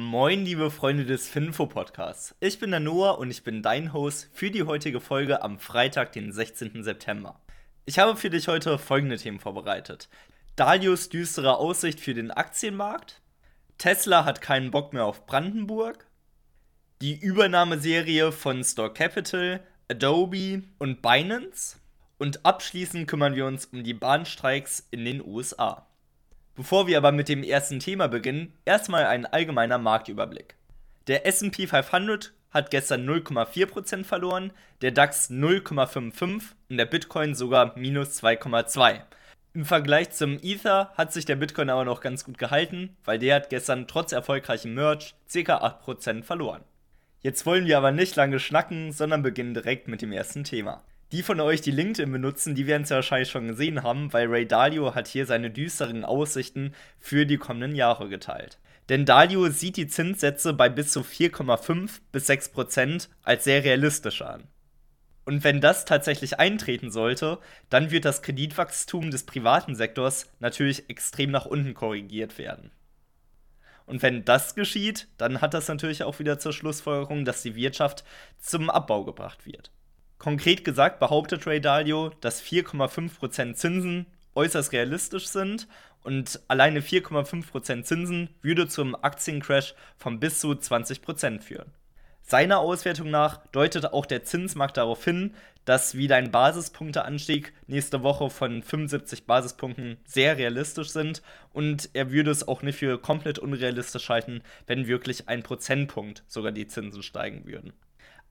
Moin, liebe Freunde des Finfo-Podcasts. Ich bin der Noah und ich bin dein Host für die heutige Folge am Freitag, den 16. September. Ich habe für dich heute folgende Themen vorbereitet. Dalios düstere Aussicht für den Aktienmarkt. Tesla hat keinen Bock mehr auf Brandenburg. Die Übernahmeserie von STORE Capital, Adobe und Binance. Und abschließend kümmern wir uns um die Bahnstreiks in den USA. Bevor wir aber mit dem ersten Thema beginnen, erstmal ein allgemeiner Marktüberblick. Der S&P 500 hat gestern 0,4% verloren, der DAX 0,55% und der Bitcoin sogar minus 2,2%. Im Vergleich zum Ether hat sich der Bitcoin aber noch ganz gut gehalten, weil der hat gestern trotz erfolgreichem Merge ca. 8% verloren. Jetzt wollen wir aber nicht lange schnacken, sondern beginnen direkt mit dem ersten Thema. Die von euch, die LinkedIn benutzen, die werden es ja wahrscheinlich schon gesehen haben, weil Ray Dalio hat hier seine düsteren Aussichten für die kommenden Jahre geteilt. Denn Dalio sieht die Zinssätze bei bis zu 4,5 bis 6% als sehr realistisch an. Und wenn das tatsächlich eintreten sollte, dann wird das Kreditwachstum des privaten Sektors natürlich extrem nach unten korrigiert werden. Und wenn das geschieht, dann hat das natürlich auch wieder zur Schlussfolgerung, dass die Wirtschaft zum Abbau gebracht wird. Konkret gesagt behauptet Ray Dalio, dass 4,5% Zinsen äußerst realistisch sind und alleine 4,5% Zinsen würde zum Aktiencrash von bis zu 20% führen. Seiner Auswertung nach deutet auch der Zinsmarkt darauf hin, dass wieder ein Basispunkteanstieg nächste Woche von 75 Basispunkten sehr realistisch sind und er würde es auch nicht für komplett unrealistisch halten, wenn wirklich ein Prozentpunkt sogar die Zinsen steigen würden.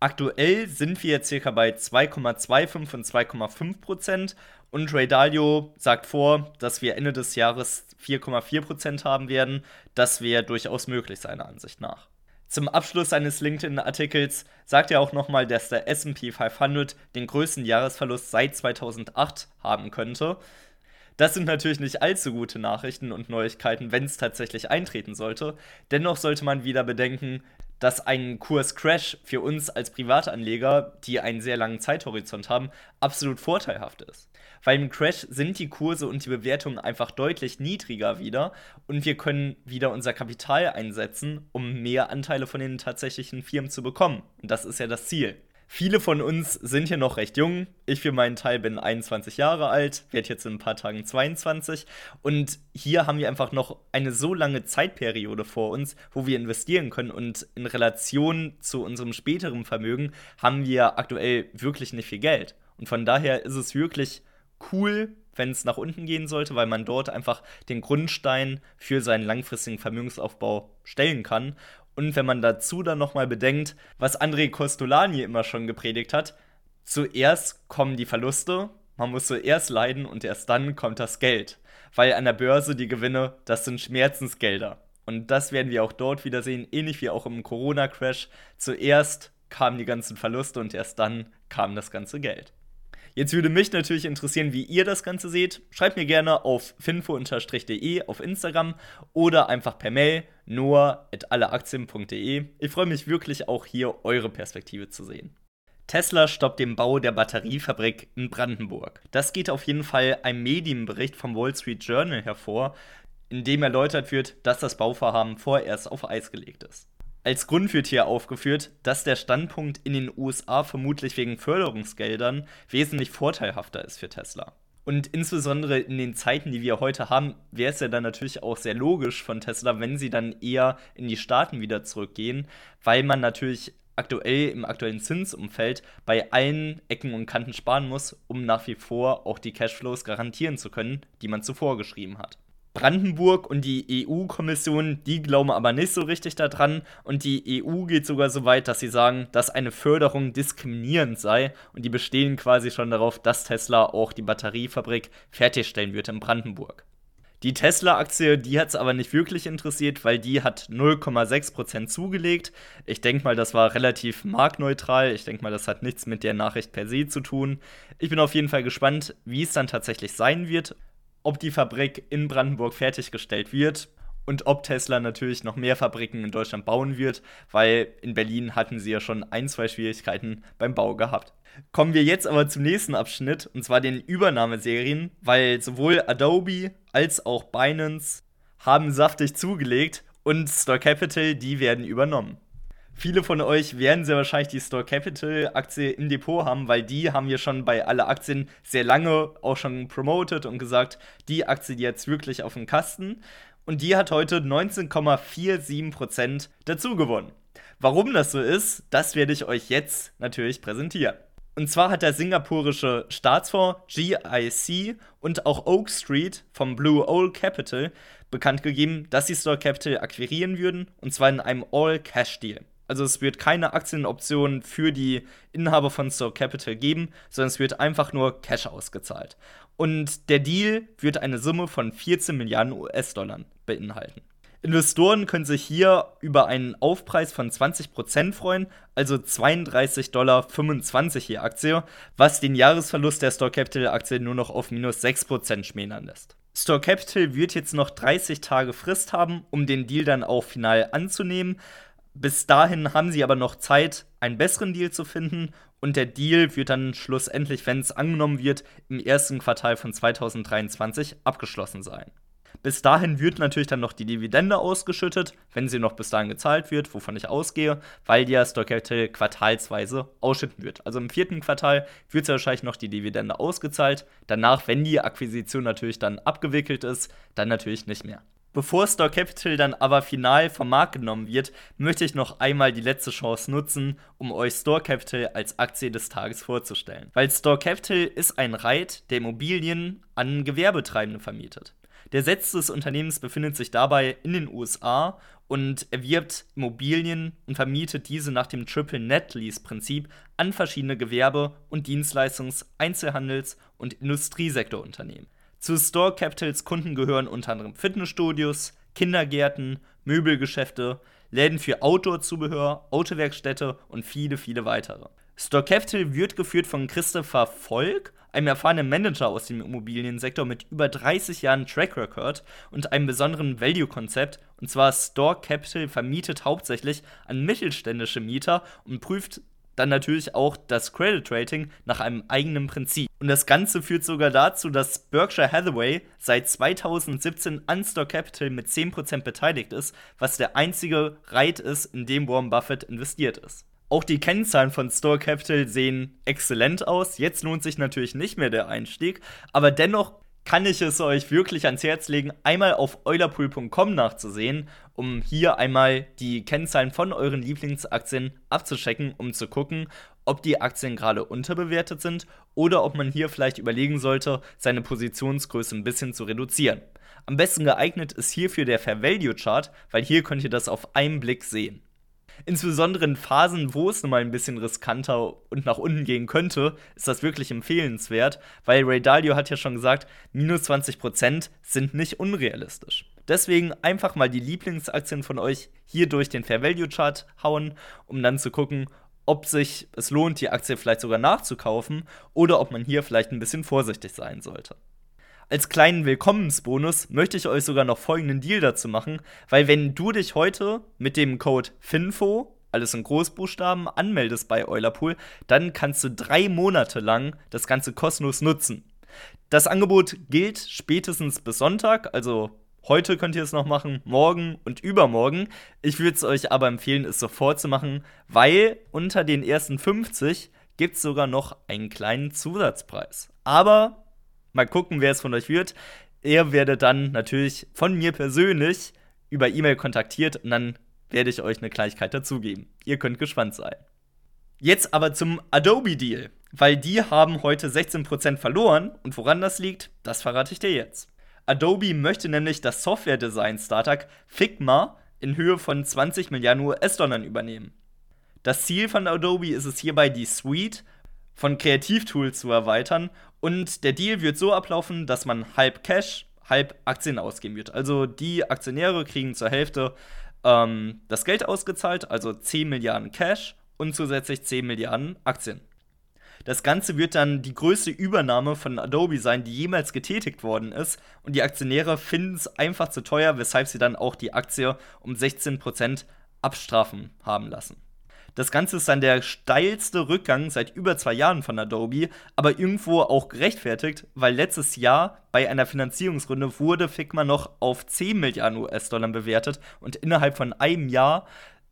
Aktuell sind wir jetzt ca. bei 2,25 und 2,5% und Ray Dalio sagt vor, dass wir Ende des Jahres 4,4% haben werden. Das wäre durchaus möglich, seiner Ansicht nach. Zum Abschluss seines LinkedIn-Artikels sagt er auch nochmal, dass der S&P 500 den größten Jahresverlust seit 2008 haben könnte. Das sind natürlich nicht allzu gute Nachrichten und Neuigkeiten, wenn es tatsächlich eintreten sollte. Dennoch sollte man wieder bedenken, dass ein Kurscrash für uns als Privatanleger, die einen sehr langen Zeithorizont haben, absolut vorteilhaft ist. Weil im Crash sind die Kurse und die Bewertungen einfach deutlich niedriger wieder und wir können wieder unser Kapital einsetzen, um mehr Anteile von den tatsächlichen Firmen zu bekommen. Und das ist ja das Ziel. Viele von uns sind hier noch recht jung, ich für meinen Teil bin 21 Jahre alt, werde jetzt in ein paar Tagen 22 und hier haben wir einfach noch eine so lange Zeitperiode vor uns, wo wir investieren können und in Relation zu unserem späteren Vermögen haben wir aktuell wirklich nicht viel Geld und von daher ist es wirklich cool, wenn es nach unten gehen sollte, weil man dort einfach den Grundstein für seinen langfristigen Vermögensaufbau stellen kann. Und wenn man dazu dann nochmal bedenkt, was André Kostolani immer schon gepredigt hat, zuerst kommen die Verluste, man muss zuerst leiden und erst dann kommt das Geld. Weil an der Börse die Gewinne, das sind Schmerzensgelder. Und das werden wir auch dort wieder sehen, ähnlich wie auch im Corona-Crash. Zuerst kamen die ganzen Verluste und erst dann kam das ganze Geld. Jetzt würde mich natürlich interessieren, wie ihr das Ganze seht. Schreibt mir gerne auf finfo_.de auf Instagram oder einfach per Mail noah@alleaktien.de. Ich freue mich wirklich auch hier, eure Perspektive zu sehen. Tesla stoppt den Bau der Batteriefabrik in Brandenburg. Das geht auf jeden Fall einem Medienbericht vom Wall Street Journal hervor, in dem erläutert wird, dass das Bauvorhaben vorerst auf Eis gelegt ist. Als Grund wird hier aufgeführt, dass der Standpunkt in den USA vermutlich wegen Förderungsgeldern wesentlich vorteilhafter ist für Tesla. Und insbesondere in den Zeiten, die wir heute haben, wäre es ja dann natürlich auch sehr logisch von Tesla, wenn sie dann eher in die Staaten wieder zurückgehen, weil man natürlich aktuell im aktuellen Zinsumfeld bei allen Ecken und Kanten sparen muss, um nach wie vor auch die Cashflows garantieren zu können, die man zuvor geschrieben hat. Brandenburg und die EU-Kommission, die glauben aber nicht so richtig daran und die EU geht sogar so weit, dass sie sagen, dass eine Förderung diskriminierend sei und die bestehen quasi schon darauf, dass Tesla auch die Batteriefabrik fertigstellen wird in Brandenburg. Die Tesla-Aktie, die hat es aber nicht wirklich interessiert, weil die hat 0,6% zugelegt. Ich denke mal, das war relativ marktneutral. Ich denke mal, das hat nichts mit der Nachricht per se zu tun. Ich bin auf jeden Fall gespannt, wie es dann tatsächlich sein wird. Ob die Fabrik in Brandenburg fertiggestellt wird und ob Tesla natürlich noch mehr Fabriken in Deutschland bauen wird, weil in Berlin hatten sie ja schon ein, zwei Schwierigkeiten beim Bau gehabt. Kommen wir jetzt aber zum nächsten Abschnitt, und zwar den Übernahmeserien, weil sowohl Adobe als auch Binance haben saftig zugelegt. und STORE Capital, die werden übernommen. Viele von euch werden sehr wahrscheinlich die STORE Capital Aktie im Depot haben, weil die haben wir schon bei AlleAktien sehr lange auch schon promoted und gesagt, die Aktie jetzt wirklich auf dem Kasten. Und die hat heute 19,47% dazu gewonnen. Warum das so ist, das werde ich euch jetzt natürlich präsentieren. Und zwar hat der singapurische Staatsfonds GIC und auch Oak Street vom Blue Owl Capital bekannt gegeben, dass sie STORE Capital akquirieren würden, und zwar in einem All-Cash-Deal. Also es wird keine Aktienoptionen für die Inhaber von STORE Capital geben, sondern es wird einfach nur Cash ausgezahlt. Und der Deal wird eine Summe von 14 Milliarden US-Dollar beinhalten. Investoren können sich hier über einen Aufpreis von 20% freuen, also 32,25 Dollar je Aktie, was den Jahresverlust der STORE Capital Aktie nur noch auf minus 6% schmälern lässt. STORE Capital wird jetzt noch 30 Tage Frist haben, um den Deal dann auch final anzunehmen. Bis dahin haben sie aber noch Zeit, einen besseren Deal zu finden, und der Deal wird dann schlussendlich, wenn es angenommen wird, im ersten Quartal von 2023 abgeschlossen sein. Bis dahin wird natürlich dann noch die Dividende ausgeschüttet, wenn sie noch bis dahin gezahlt wird, wovon ich ausgehe, weil die ja STORE Capital quartalsweise ausschütten wird. Also im vierten Quartal wird ja wahrscheinlich noch die Dividende ausgezahlt, danach, wenn die Akquisition natürlich dann abgewickelt ist, dann natürlich nicht mehr. Bevor STORE Capital dann aber final vom Markt genommen wird, möchte ich noch einmal die letzte Chance nutzen, um euch STORE Capital als Aktie des Tages vorzustellen. Weil STORE Capital ist ein REIT, der Immobilien an Gewerbetreibende vermietet. Der Sitz des Unternehmens befindet sich dabei in den USA und erwirbt Immobilien und vermietet diese nach dem Triple-Net-Lease-Prinzip an verschiedene Gewerbe- und Dienstleistungs-, Einzelhandels- und Industriesektorunternehmen. Zu STORE Capitals Kunden gehören unter anderem Fitnessstudios, Kindergärten, Möbelgeschäfte, Läden für Outdoor-Zubehör, Autowerkstätte und viele, viele weitere. STORE Capital wird geführt von Christopher Volk, einem erfahrenen Manager aus dem Immobiliensektor mit über 30 Jahren Track Record und einem besonderen Value-Konzept. Und zwar STORE Capital vermietet hauptsächlich an mittelständische Mieter und prüft dann natürlich auch das Credit Rating nach einem eigenen Prinzip. Und das Ganze führt sogar dazu, dass Berkshire Hathaway seit 2017 an STORE Capital mit 10% beteiligt ist, was der einzige REIT ist, in dem Warren Buffett investiert ist. Auch die Kennzahlen von STORE Capital sehen exzellent aus. Jetzt lohnt sich natürlich nicht mehr der Einstieg, aber dennoch kann ich es euch wirklich ans Herz legen, einmal auf eulerpool.com nachzusehen, um hier einmal die Kennzahlen von euren Lieblingsaktien abzuchecken, um zu gucken, ob die Aktien gerade unterbewertet sind oder ob man hier vielleicht überlegen sollte, seine Positionsgröße ein bisschen zu reduzieren. Am besten geeignet ist hierfür der Fair Value Chart, weil hier könnt ihr das auf einen Blick sehen. Insbesondere in Phasen, wo es nochmal ein bisschen riskanter und nach unten gehen könnte, ist das wirklich empfehlenswert, weil Ray Dalio hat ja schon gesagt, minus 20% sind nicht unrealistisch. Deswegen einfach mal die Lieblingsaktien von euch hier durch den Fair Value Chart hauen, um dann zu gucken, ob sich es lohnt, die Aktie vielleicht sogar nachzukaufen oder ob man hier vielleicht ein bisschen vorsichtig sein sollte. Als kleinen Willkommensbonus möchte ich euch sogar noch folgenden Deal dazu machen, weil wenn du dich heute mit dem Code FINFO, alles in Großbuchstaben, anmeldest bei Eulerpool, dann kannst du 3 Monate lang das Ganze kostenlos nutzen. Das Angebot gilt spätestens bis Sonntag, also heute könnt ihr es noch machen, morgen und übermorgen. Ich würde es euch aber empfehlen, es sofort zu machen, weil unter den ersten 50 gibt es sogar noch einen kleinen Zusatzpreis. Aber mal gucken, wer es von euch wird. Ihr werdet dann natürlich von mir persönlich über E-Mail kontaktiert und dann werde ich euch eine Kleinigkeit dazugeben. Ihr könnt gespannt sein. Jetzt aber zum Adobe-Deal, weil die haben heute 16% verloren und woran das liegt, das verrate ich dir jetzt. Adobe möchte nämlich das Software-Design-Startup Figma in Höhe von 20 Milliarden US-Dollar übernehmen. Das Ziel von Adobe ist es hierbei, die Suite von Kreativtools zu erweitern. Und der Deal wird so ablaufen, dass man halb Cash, halb Aktien ausgeben wird. Also die Aktionäre kriegen zur Hälfte das Geld ausgezahlt, also 10 Milliarden Cash und zusätzlich 10 Milliarden Aktien. Das Ganze wird dann die größte Übernahme von Adobe sein, die jemals getätigt worden ist. Und die Aktionäre finden es einfach zu teuer, weshalb sie dann auch die Aktie um 16% abstrafen haben lassen. Das Ganze ist dann der steilste Rückgang seit über 2 Jahren von Adobe, aber irgendwo auch gerechtfertigt, weil letztes Jahr bei einer Finanzierungsrunde wurde Figma noch auf 10 Milliarden US-Dollar bewertet und innerhalb von einem Jahr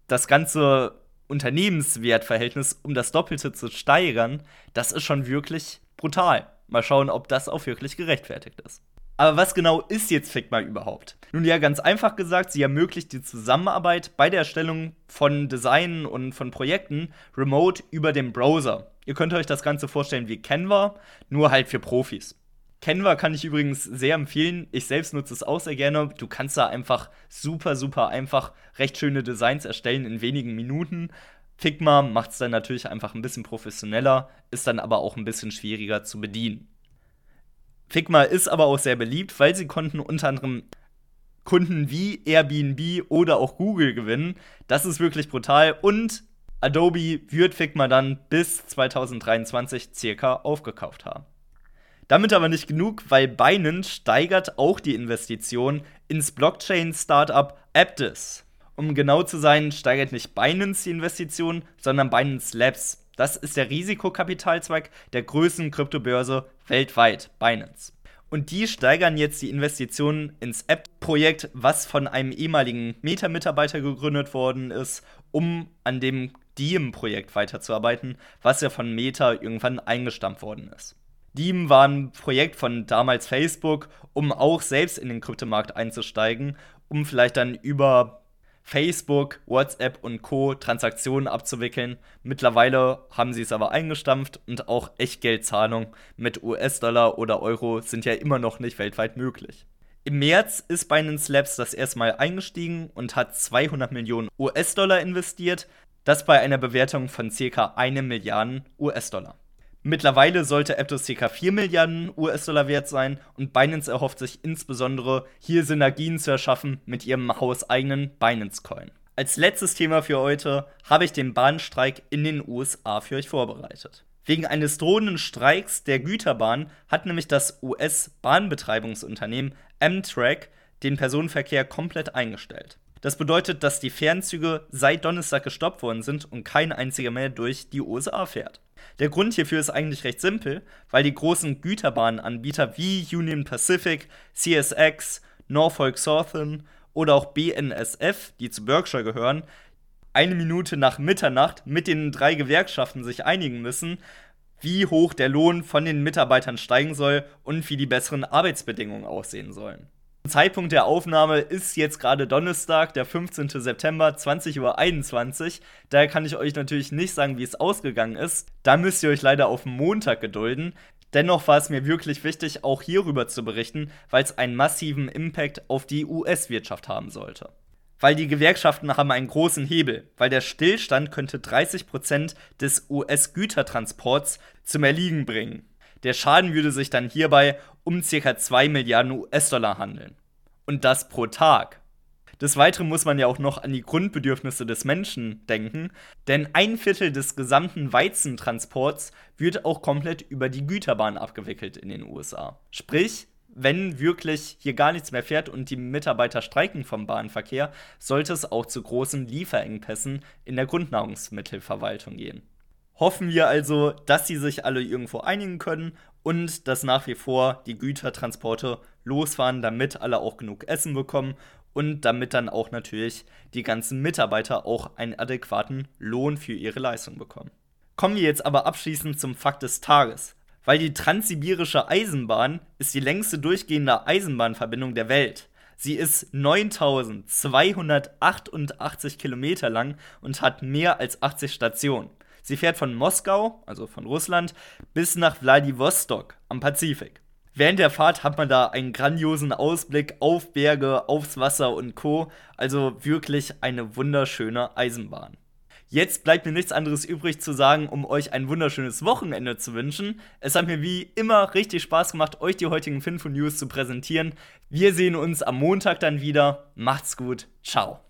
das ganze Unternehmenswertverhältnis um das Doppelte zu steigern, das ist schon wirklich brutal. Mal schauen, ob das auch wirklich gerechtfertigt ist. Aber was genau ist jetzt Figma überhaupt? Nun ja, ganz einfach gesagt, sie ermöglicht die Zusammenarbeit bei der Erstellung von Designen und von Projekten remote über den Browser. Ihr könnt euch das Ganze vorstellen wie Canva, nur halt für Profis. Canva kann ich übrigens sehr empfehlen, ich selbst nutze es auch sehr gerne. Du kannst da einfach super einfach recht schöne Designs erstellen in wenigen Minuten. Figma macht es dann natürlich einfach ein bisschen professioneller, ist dann aber auch ein bisschen schwieriger zu bedienen. Figma ist aber auch sehr beliebt, weil sie konnten unter anderem Kunden wie Airbnb oder auch Google gewinnen. Das ist wirklich brutal und Adobe wird Figma dann bis 2023 circa aufgekauft haben. Damit aber nicht genug, weil Binance steigert auch die Investition ins Blockchain-Startup Aptos. Um genau zu sein, steigert nicht Binance die Investition, sondern Binance Labs. Das ist der Risikokapitalzweig der größten Kryptobörse weltweit, Binance. Und die steigern jetzt die Investitionen ins App-Projekt, was von einem ehemaligen Meta-Mitarbeiter gegründet worden ist, um an dem Diem-Projekt weiterzuarbeiten, was ja von Meta irgendwann eingestampft worden ist. Diem war ein Projekt von damals Facebook, um auch selbst in den Kryptomarkt einzusteigen, um vielleicht dann über Facebook, WhatsApp und Co. Transaktionen abzuwickeln. Mittlerweile haben sie es aber eingestampft und auch Echtgeldzahlungen mit US-Dollar oder Euro sind ja immer noch nicht weltweit möglich. Im März ist Binance Labs das erste Mal eingestiegen und hat 200 Millionen US-Dollar investiert, das bei einer Bewertung von ca. 1 Milliarde US-Dollar. Mittlerweile sollte Aptos ca. 4 Milliarden US-Dollar wert sein und Binance erhofft sich insbesondere, hier Synergien zu erschaffen mit ihrem hauseigenen Binance-Coin. Als letztes Thema für heute habe ich den Bahnstreik in den USA für euch vorbereitet. Wegen eines drohenden Streiks der Güterbahn hat nämlich das US-Bahnbetreibungsunternehmen Amtrak den Personenverkehr komplett eingestellt. Das bedeutet, dass die Fernzüge seit Donnerstag gestoppt worden sind und kein einziger mehr durch die USA fährt. Der Grund hierfür ist eigentlich recht simpel, weil die großen Güterbahnanbieter wie Union Pacific, CSX, Norfolk Southern oder auch BNSF, die zu Berkshire gehören, 1 Minute nach Mitternacht mit den 3 Gewerkschaften sich einigen müssen, wie hoch der Lohn von den Mitarbeitern steigen soll und wie die besseren Arbeitsbedingungen aussehen sollen. Zeitpunkt der Aufnahme ist jetzt gerade Donnerstag, der 15. September, 20.21 Uhr. Daher kann ich euch natürlich nicht sagen, wie es ausgegangen ist. Da müsst ihr euch leider auf Montag gedulden. Dennoch war es mir wirklich wichtig, auch hierüber zu berichten, weil es einen massiven Impact auf die US-Wirtschaft haben sollte. Weil die Gewerkschaften haben einen großen Hebel, weil der Stillstand könnte 30% des US-Gütertransports zum Erliegen bringen. Der Schaden würde sich dann hierbei um ca. 2 Milliarden US-Dollar handeln. Und das pro Tag. Des Weiteren muss man ja auch noch an die Grundbedürfnisse des Menschen denken, denn 1/4 des gesamten Weizentransports wird auch komplett über die Güterbahn abgewickelt in den USA. Sprich, wenn wirklich hier gar nichts mehr fährt und die Mitarbeiter streiken vom Bahnverkehr, sollte es auch zu großen Lieferengpässen in der Grundnahrungsmittelverwaltung gehen. Hoffen wir also, dass sie sich alle irgendwo einigen können und dass nach wie vor die Gütertransporte losfahren, damit alle auch genug Essen bekommen und damit dann auch natürlich die ganzen Mitarbeiter auch einen adäquaten Lohn für ihre Leistung bekommen. Kommen wir jetzt aber abschließend zum Fakt des Tages, weil die Transsibirische Eisenbahn ist die längste durchgehende Eisenbahnverbindung der Welt. Sie ist 9.288 Kilometer lang und hat mehr als 80 Stationen. Sie fährt von Moskau, also von Russland, bis nach Wladiwostok am Pazifik. Während der Fahrt hat man da einen grandiosen Ausblick auf Berge, aufs Wasser und Co. Also wirklich eine wunderschöne Eisenbahn. Jetzt bleibt mir nichts anderes übrig zu sagen, um euch ein wunderschönes Wochenende zu wünschen. Es hat mir wie immer richtig Spaß gemacht, euch die heutigen Finfo News zu präsentieren. Wir sehen uns am Montag dann wieder. Macht's gut. Ciao.